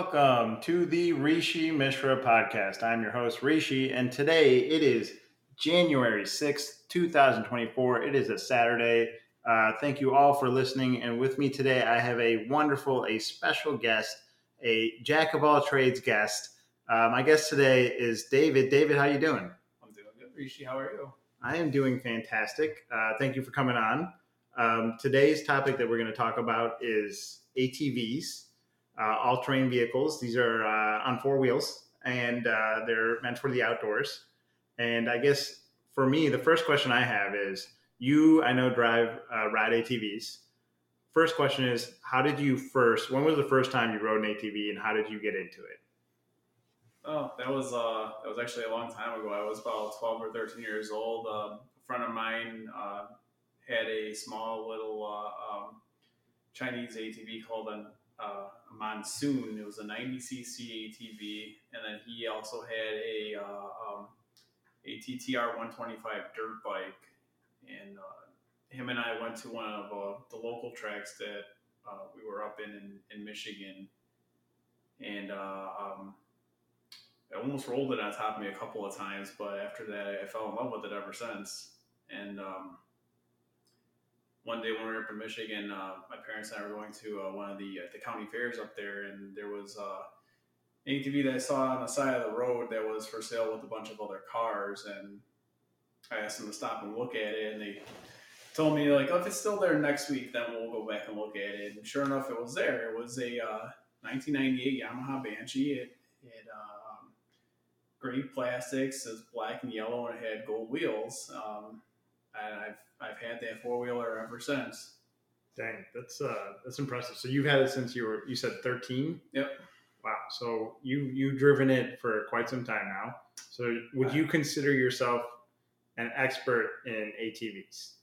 Welcome to the Rishi Mishra podcast. I'm your host, Rishi, and today it is January 6th, 2024. It is a Saturday. Thank you all for listening. And with me today, I have a wonderful, a special guest, a jack of all trades guest. My guest today is David. David, how you doing? I'm doing good, Rishi. How are you? I am doing fantastic. Thank you for coming on. Today's topic that we're going to talk about is ATVs. All-terrain vehicles. These are on four wheels, and they're meant for the outdoors. And I guess for me, the first question I have is, you ride ATVs. First question is, when was the first time you rode an ATV, and how did you get into it? Oh, that was actually a long time ago. I was about 12 or 13 years old. A friend of mine had a small little Chinese ATV called an Monsoon. It was a 90cc ATV, and then he also had a TTR 125 dirt bike, and him and I went to one of the local tracks that we were up in Michigan, and I almost rolled it on top of me a couple of times, but after that I fell in love with it ever since. And one day when we were up in Michigan, my parents and I were going to one of the county fairs up there, and there was an ATV that I saw on the side of the road that was for sale with a bunch of other cars. And I asked them to stop and look at it, and they told me, like, oh, if it's still there next week, then we'll go back and look at it. And sure enough, it was there. It was a 1998 Yamaha Banshee. It had great plastics. It was black and yellow, and it had gold wheels. And I've had that four-wheeler ever since. Dang, that's impressive. So you've had it since you said 13? Yep. Wow. So you've driven it for quite some time now. So would you consider yourself an expert in ATVs?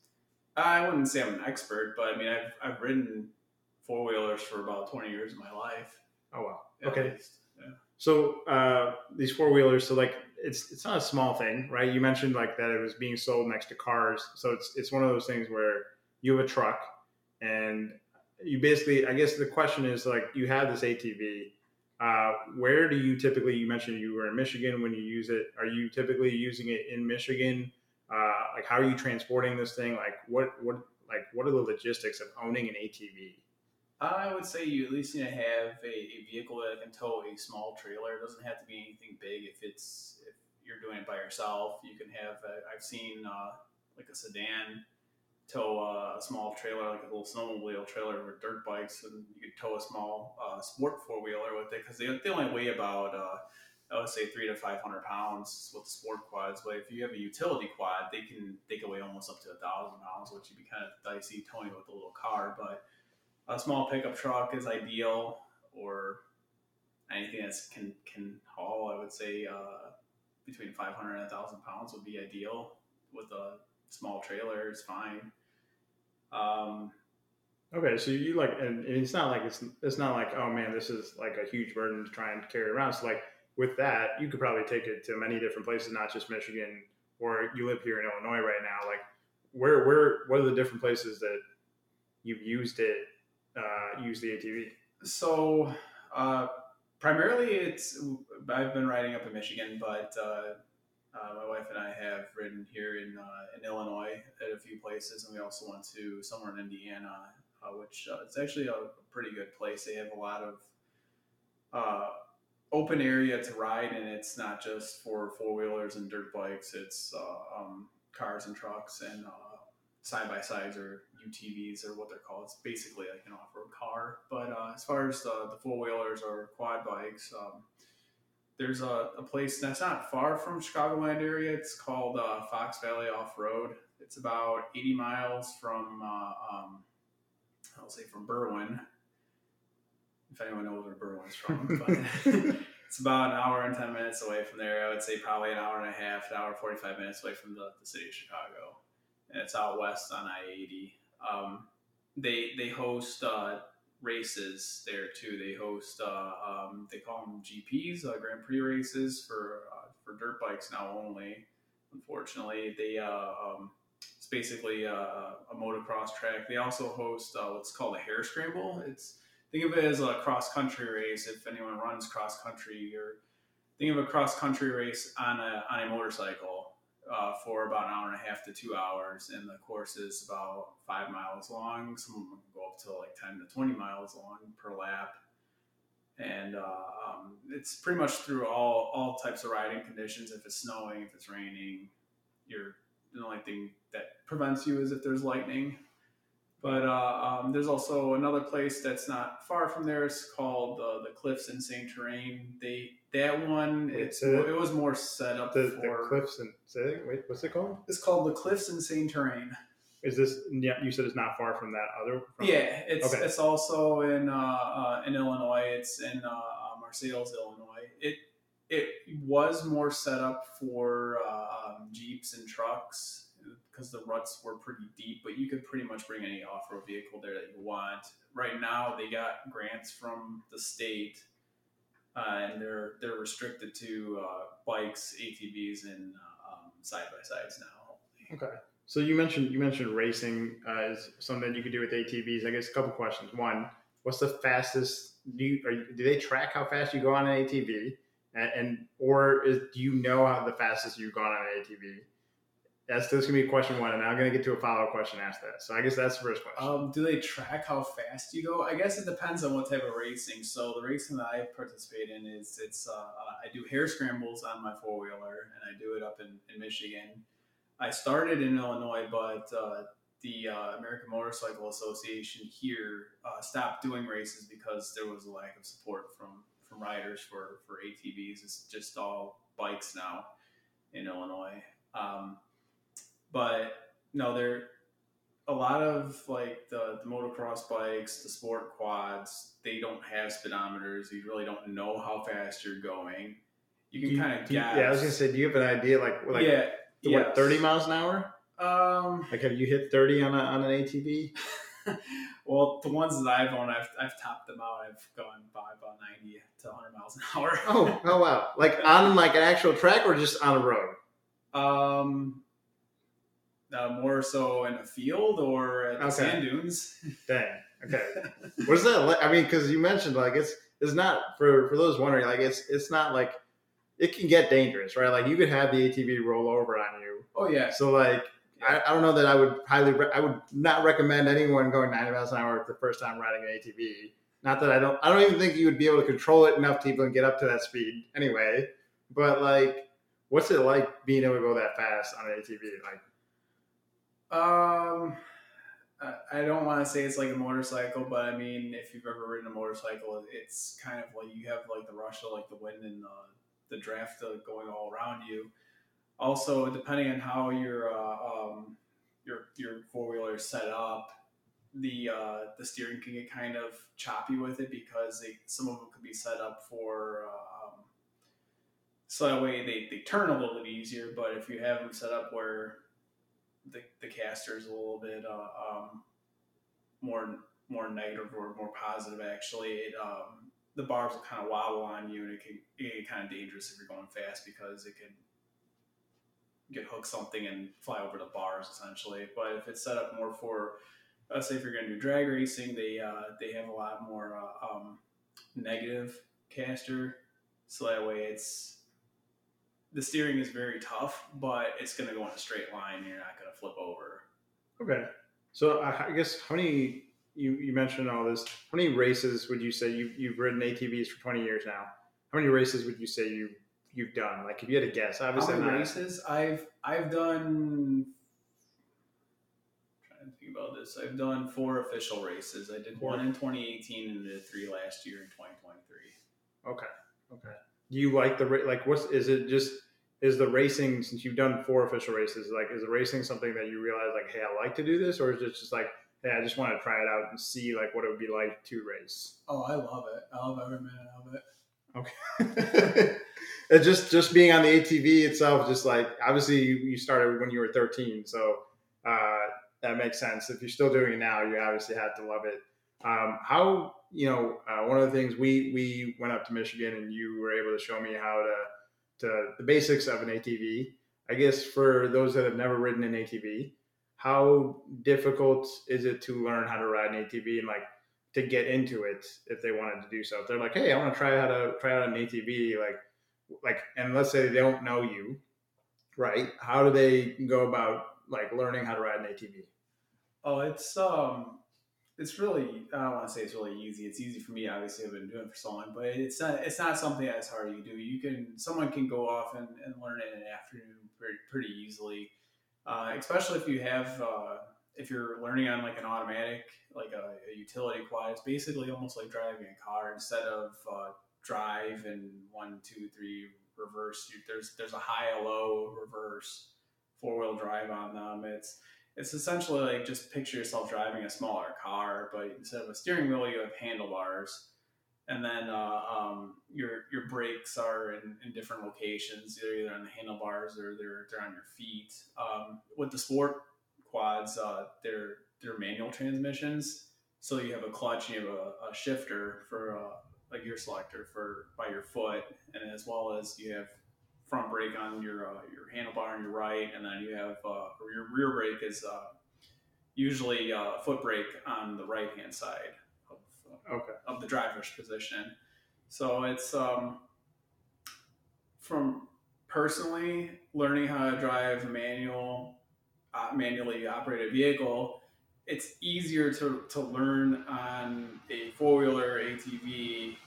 I wouldn't say I'm an expert, but I mean, I've ridden four-wheelers for about 20 years of my life. Oh, wow. Okay. Yeah. So these four-wheelers, so like, it's not a small thing, right? You mentioned like that it was being sold next to cars. So it's one of those things where you have a truck, and you basically, I guess the question is, like, you have this ATV. Where do you typically, you mentioned you were in Michigan when you use it. Are you typically using it in Michigan? Like, how are you transporting this thing? Like what are the logistics of owning an ATV? I would say you at least need to have a vehicle that can tow a small trailer. It doesn't have to be anything big. If you're doing it by yourself, you can have. I've seen like a sedan tow a small trailer, like a little snowmobile trailer with dirt bikes, and you could tow a small sport four wheeler with it, because they only weigh about I would say 300 to 500 pounds with the sport quads. But if you have a utility quad, they can weigh almost up to 1,000 pounds, which would be kind of dicey towing with a little car, but. A small pickup truck is ideal, or anything that can haul, I would say, between 500 and 1,000 pounds would be ideal. With a small trailer, it's fine. Okay, so you like, and it's not like, it's not like, oh man, this is like a huge burden to try and carry around. So like with that, you could probably take it to many different places, not just Michigan, or you live here in Illinois right now. Like where, what are the different places that you've used it? Use the ATV? So primarily I've been riding up in Michigan, but my wife and I have ridden here in Illinois at a few places, and we also went to somewhere in Indiana, which it's actually a pretty good place. They have a lot of open area to ride, and it's not just for four-wheelers and dirt bikes. It's cars and trucks, and side-by-sides, or UTVs, or what they're called. It's basically like an off-road car. But as far as the four-wheelers or quad bikes, there's a place that's not far from Chicagoland area. It's called Fox Valley Off-Road. It's about 80 miles from, I'll say, from Berwyn, if anyone knows where Berwyn's from. But it's about an hour and 10 minutes away from there. I would say probably an hour and a half, an hour and 45 minutes away from the city of Chicago. And it's out west on I-80. They host races there too. They host they call them GPs, Grand Prix races for dirt bikes now only. Unfortunately, it's basically a motocross track. They also host what's called a hair scramble. It's think of it as a cross-country race. If anyone runs cross-country, or think of a cross-country race on a motorcycle for about an hour and a half to 2 hours, and the course is about 5 miles long. Some of them can go up to like 10 to 20 miles long per lap. And it's pretty much through all types of riding conditions. If it's snowing, if it's raining, the only thing that prevents you is if there's lightning. But there's also another place that's not far from there. It's called the Cliffs Insane Terrain. It was more set up for the Cliffs Insane. Wait, what's it called? It's called the Cliffs Insane Terrain. Is this? Yeah, you said it's not far from that other. It's also in Illinois. It's in Marseilles, Illinois. It was more set up for Jeeps and trucks, because the ruts were pretty deep, but you could pretty much bring any off-road vehicle there that you want. Right now, they got grants from the state, and they're restricted to bikes, ATVs, and side-by-sides now. Okay. So you mentioned racing is something that you could do with ATVs. I guess a couple questions. One, what's the fastest? Do they track how fast you go on an ATV, or do you know how the fastest you've gone on an ATV? That's going to be question one, and I'm going to get to a follow-up question after that. So I guess that's the first question. Do they track how fast you go? I guess it depends on what type of racing. So the racing that I participate in is I do hair scrambles on my four-wheeler, and I do it up in Michigan. I started in Illinois, but the American Motorcycle Association here stopped doing races because there was a lack of support from riders for ATVs. It's just all bikes now in Illinois. But no, there a lot of like the motocross bikes, the sport quads, they don't have speedometers. You really don't know how fast you're going. You can kind of guess. Yeah, I was gonna say, do you have an idea what 30 miles an hour? Have you hit 30 on an ATV? Well, the ones that I've owned, I've topped them out. I've gone by about 90 to 100 miles an hour. Oh wow! Like on like an actual track or just on a road? More so in a field or at the sand dunes. Dang. Okay. What is that like? I mean, because you mentioned like it's not for those wondering, like it's not like it can get dangerous, right? Like you could have the ATV roll over on you. Oh yeah. So like I don't know that I would I would not recommend anyone going 90 miles an hour for the first time riding an ATV. Not that I don't even think you would be able to control it enough to even get up to that speed anyway. But like, what's it like being able to go that fast on an ATV? Like. I don't want to say it's like a motorcycle, but I mean, if you've ever ridden a motorcycle, it's kind of like you have like the rush of like the wind and the draft going all around you. Also, depending on how your four-wheeler is set up, the steering can get kind of choppy with it because some of them could be set up for so that way they turn a little bit easier. But if you have them set up where the caster is a little bit more negative or more positive, actually, the bars will kind of wobble on you, and it can get kind of dangerous if you're going fast because it can get hook something and fly over the bars essentially. But if it's set up more for, let's say if you're going to do drag racing, they have a lot more negative caster, so that way the steering is very tough, but it's going to go in a straight line. You're not going to flip over. Okay. So I guess how many, you mentioned all this, how many races would you say you've ridden ATVs for 20 years now? How many races would you say you've done? Like if you had a guess, obviously. How many races? I've done, I'm trying to think about this. I've done 4 official races. I did 4. One in 2018 and did 3 last year in 2023. Okay. Do you like is the racing, since you've done 4 official races, like is the racing something that you realize like, hey, I like to do this, or is it just like, hey, I just want to try it out and see like what it would be like to race? Oh, I love it. I love every minute of it. Okay. It's just being on the ATV itself, just like obviously you started when you were 13, so that makes sense. If you're still doing it now, you obviously have to love it. One of the things we went up to Michigan and you were able to show me how to the basics of an ATV. I guess for those that have never ridden an ATV, how difficult is it to learn how to ride an ATV? And like, to get into it if they wanted to do so. If they're like, hey, I want to try out an ATV, like, and let's say they don't know you, right? How do they go about like learning how to ride an ATV? Oh, it's really, I don't want to say it's really easy. It's easy for me, obviously. I've been doing it for so long, but it's not something that's hard to do. Someone can go off and learn it in an afternoon pretty easily. Especially if you have, if you're learning on like an automatic, like a utility quad, it's basically almost like driving a car. Instead of drive and 1, 2, 3 reverse, there's a high, a low, reverse, 4-wheel drive on them. It's essentially like just picture yourself driving a smaller car, but instead of a steering wheel, you have handlebars, and then your brakes are in different locations. They're either on the handlebars or they're on your feet. With the sport quads, they're manual transmissions, so you have a clutch and you have a shifter for a gear selector by your foot, and as well as you have front brake on your handlebar on your right, and then you have your rear brake is usually foot brake on the right hand side of the driver's position. So it's from personally learning how to drive a manually operated vehicle, it's easier to learn on a four-wheeler, ATV,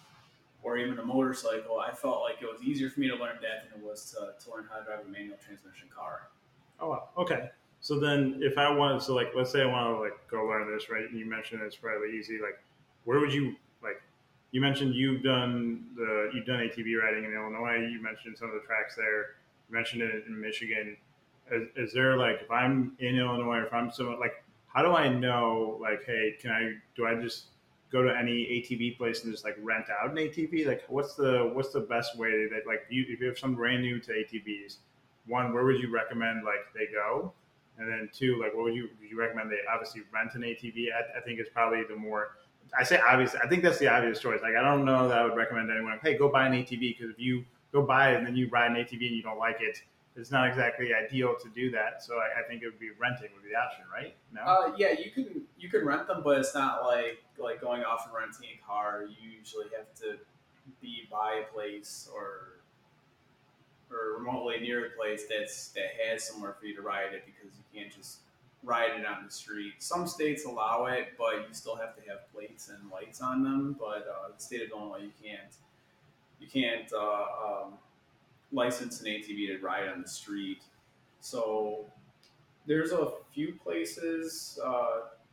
or even a motorcycle. I felt like it was easier for me to learn that than it was to learn how to drive a manual transmission car. Oh, okay. So then if I wanted to, like, let's say I want to, like, go learn this, right? You mentioned it's probably easy. Like, where would you, like, you mentioned you've done ATV riding in Illinois. You mentioned some of the tracks there. You mentioned it in Michigan. Is there, like, if I'm in Illinois, if I'm somewhat, like, how do I know, like, hey, do I just go to any ATV place and just like rent out an ATV? Like, what's the best way that, like, if you have some brand new to ATVs, one, where would you recommend like they go? And then two, like, what would you recommend? They obviously rent an ATV. I think it's probably the more, I say obvious. I think that's the obvious choice. Like, I don't know that I would recommend anyone, hey, go buy an ATV. Cause if you go buy it and then you ride an ATV and you don't like it, it's not exactly ideal to do that. So I think it would be renting would be the option, right? No? Yeah, you can rent them, but it's not like going off and renting a car. You usually have to be by a place or remotely near a place that has somewhere for you to ride it, because you can't just ride it on the street. Some states allow it, but you still have to have plates and lights on them. But the state of Illinois, you can't license an ATV to ride on the street. So there's a few places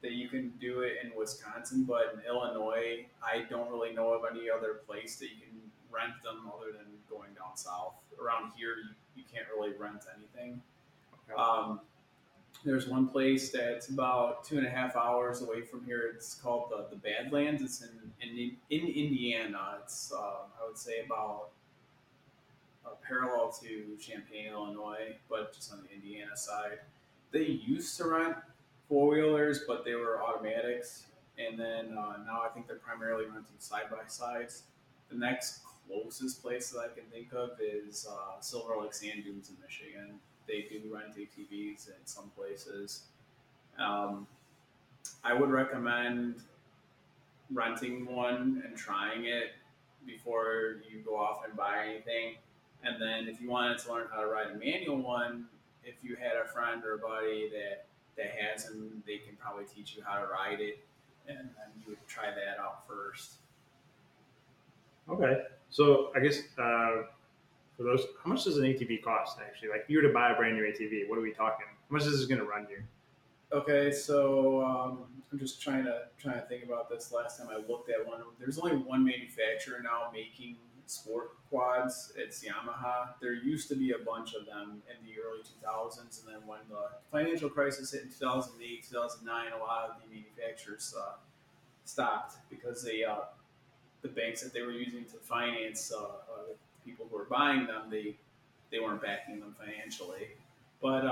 that you can do it in Wisconsin, but in Illinois, I don't really know of any other place that you can rent them other than going down south. Around here, you can't really rent anything. Okay. There's one place that's about 2.5 hours away from here. It's called the Badlands. It's in Indiana. It's, I would say, about parallel to Champaign, Illinois, but just on the Indiana side. They used to rent four-wheelers, but they were automatics, and then now I think they're primarily renting side-by-sides. The next closest place that I can think of is Silver Lake Sand Dunes in Michigan. They do rent ATVs in some places. I would recommend renting one and trying it before you go off and buy anything. And then if you wanted to learn how to ride a manual one, if you had a friend or a buddy that has them, they can probably teach you how to ride it, and then you would try that out first. Okay. So I guess for those, how much does an ATV cost actually? Like, if you were to buy a brand new ATV, what are we talking? How much is this going to run you? Okay, so I'm just trying to think about this. Last time I looked at one, there's only one manufacturer now making sport quads. It's Yamaha. There used to be a bunch of them in the early 2000s, and then when the financial crisis hit in 2008, 2009, a lot of the manufacturers stopped, because the banks that they were using to finance people who were buying them, they weren't backing them financially. But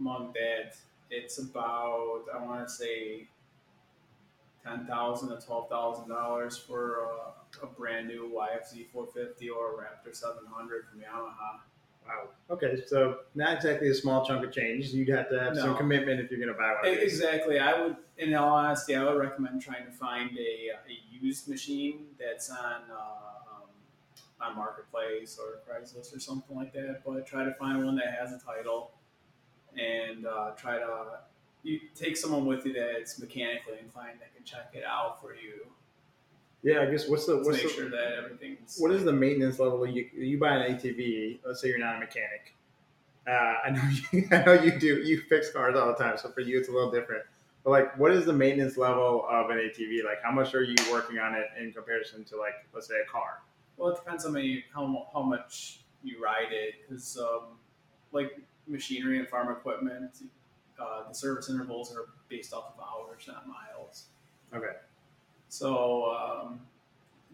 among that, it's about, I want to say, $10,000 to $12,000 for a brand new YFZ 450 or a Raptor 700 from Yamaha. Wow. Okay, so not exactly a small chunk of change. You'd have to have some commitment if you're going to buy one. Exactly. I would, in all honesty, I would recommend trying to find a used machine that's on Marketplace or Craigslist or something like that. But try to find one that has a title, and try to you take someone with you that's mechanically inclined that can check it out for you. Yeah, I guess what's the that everything's. What is the maintenance level? You buy an ATV. Let's say you're not a mechanic. I know you do. You fix cars all the time, so for you it's a little different. But like, what is the maintenance level of an ATV? Like, how much are you working on it in comparison to, like, let's say a car? Well, it depends on how much you ride it, because like machinery and farm equipment, the service intervals are based off of hours, not miles. Okay. So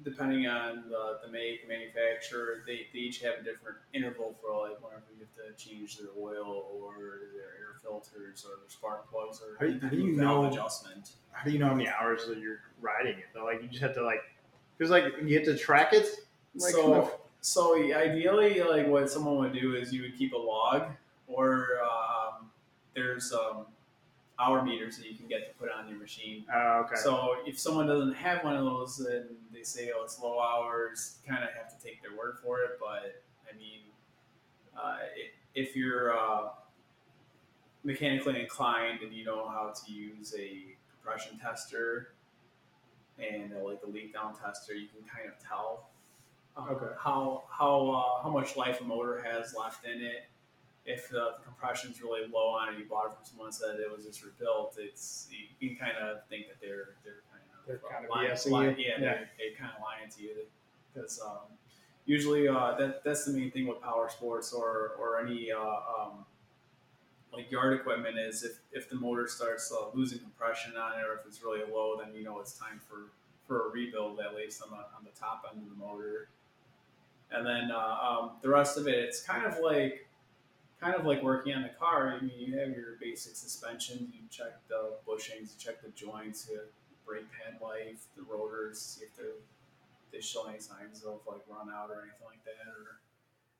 depending on the make, manufacturer, they each have a different interval for, like, whenever you have to change their oil or their air filters or their spark plugs or how do you know adjustment. How do you know how many hours that you're riding it? Though, like, you just have to, like, because, like, you have to track it. Like, so ideally, like, what someone would do is you would keep a log, or there's hour meters that you can get to put on your machine. Oh, okay. So if someone doesn't have one of those, then they say, oh, it's low hours, kind of have to take their word for it. But, I mean, if you're mechanically inclined and you know how to use a compression tester and like a leak down tester, you can kind of tell how much life a motor has left in it. If the compression's really low on it, you bought it from someone said it was just rebuilt. It's you can kind of think that they're kind of lying. Yeah, yeah. They're kind of lying to you, because usually that's the main thing with power sports or any like yard equipment is if the motor starts losing compression on it, or if it's really low, then you know it's time for a rebuild, at least on the top end of the motor. And then the rest of it, it's kind of like working on the car. I mean, you have your basic suspension, you check the bushings, you check the joints, you have brake pad life, the rotors, see if they show any signs of, like, run out or anything like that, or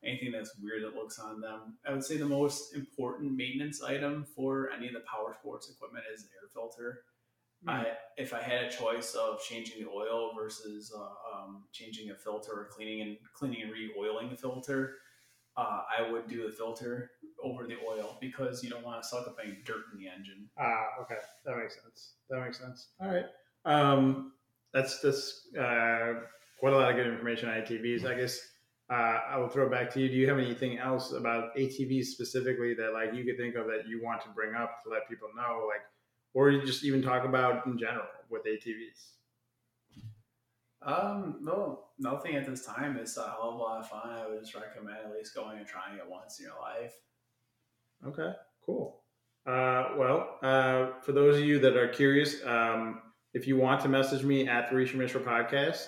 anything that's weird that looks on them. I would say the most important maintenance item for any of the power sports equipment is an air filter. Mm-hmm. If I had a choice of changing the oil versus changing a filter or cleaning and re-oiling the filter, I would do the filter over the oil, because you don't want to suck up any dirt in the engine. Okay. That makes sense. All right. That's quite a lot of good information on ATVs. I guess I will throw it back to you. Do you have anything else about ATVs specifically that, like, you could think of that you want to bring up to let people know, like, or you just even talk about in general with ATVs? No, nothing at this time. It's a hell of a lot of fun. I would just recommend at least going and trying it once in your life. Okay, cool. For those of you that are curious, if you want to message me at the Rishi Mishra Podcast,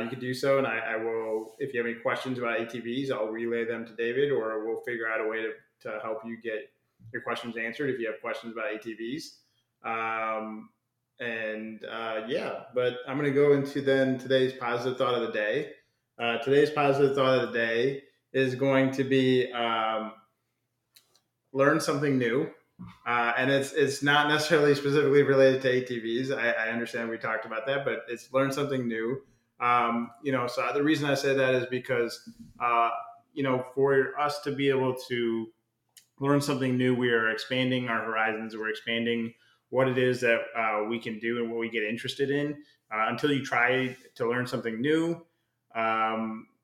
you can do so. And I will, if you have any questions about ATVs, I'll relay them to David, or we'll figure out a way to help you get your questions answered if you have questions about ATVs. But I'm going to go into then today's positive thought of the day. Today's positive thought of the day is going to be learn something new. And it's not necessarily specifically related to ATVs. I understand we talked about that, but it's learn something new. So the reason I say that is because, for us to be able to learn something new, we are expanding our horizons. We're expanding what it is that we can do and what we get interested in. Until you try to learn something new,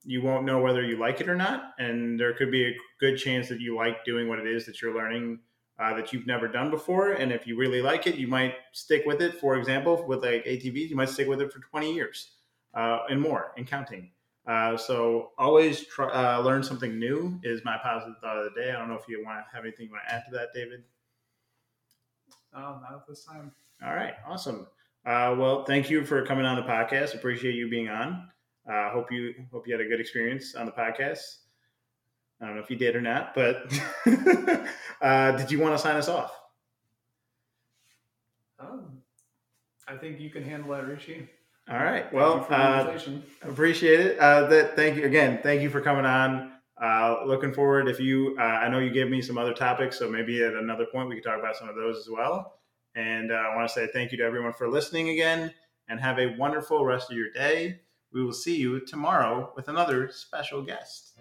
you won't know whether you like it or not. And there could be a good chance that you like doing what it is that you're learning that you've never done before. And if you really like it, you might stick with it. For example, with, like, ATVs, you might stick with it for 20 years and more and counting. So always try, learn something new is my positive thought of the day. I don't know if you want to have anything you want to add to that, David. Not this time. All right. Awesome. Thank you for coming on the podcast. Appreciate you being on. Hope you had a good experience on the podcast. I don't know if you did or not, but did you want to sign us off? I think you can handle that, Rishi. All right. Well, appreciate it. Thank you again. Thank you for coming on. Looking forward, if you, I know you gave me some other topics, so maybe at another point we could talk about some of those as well. And I want to say thank you to everyone for listening again, and have a wonderful rest of your day. We will see you tomorrow with another special guest.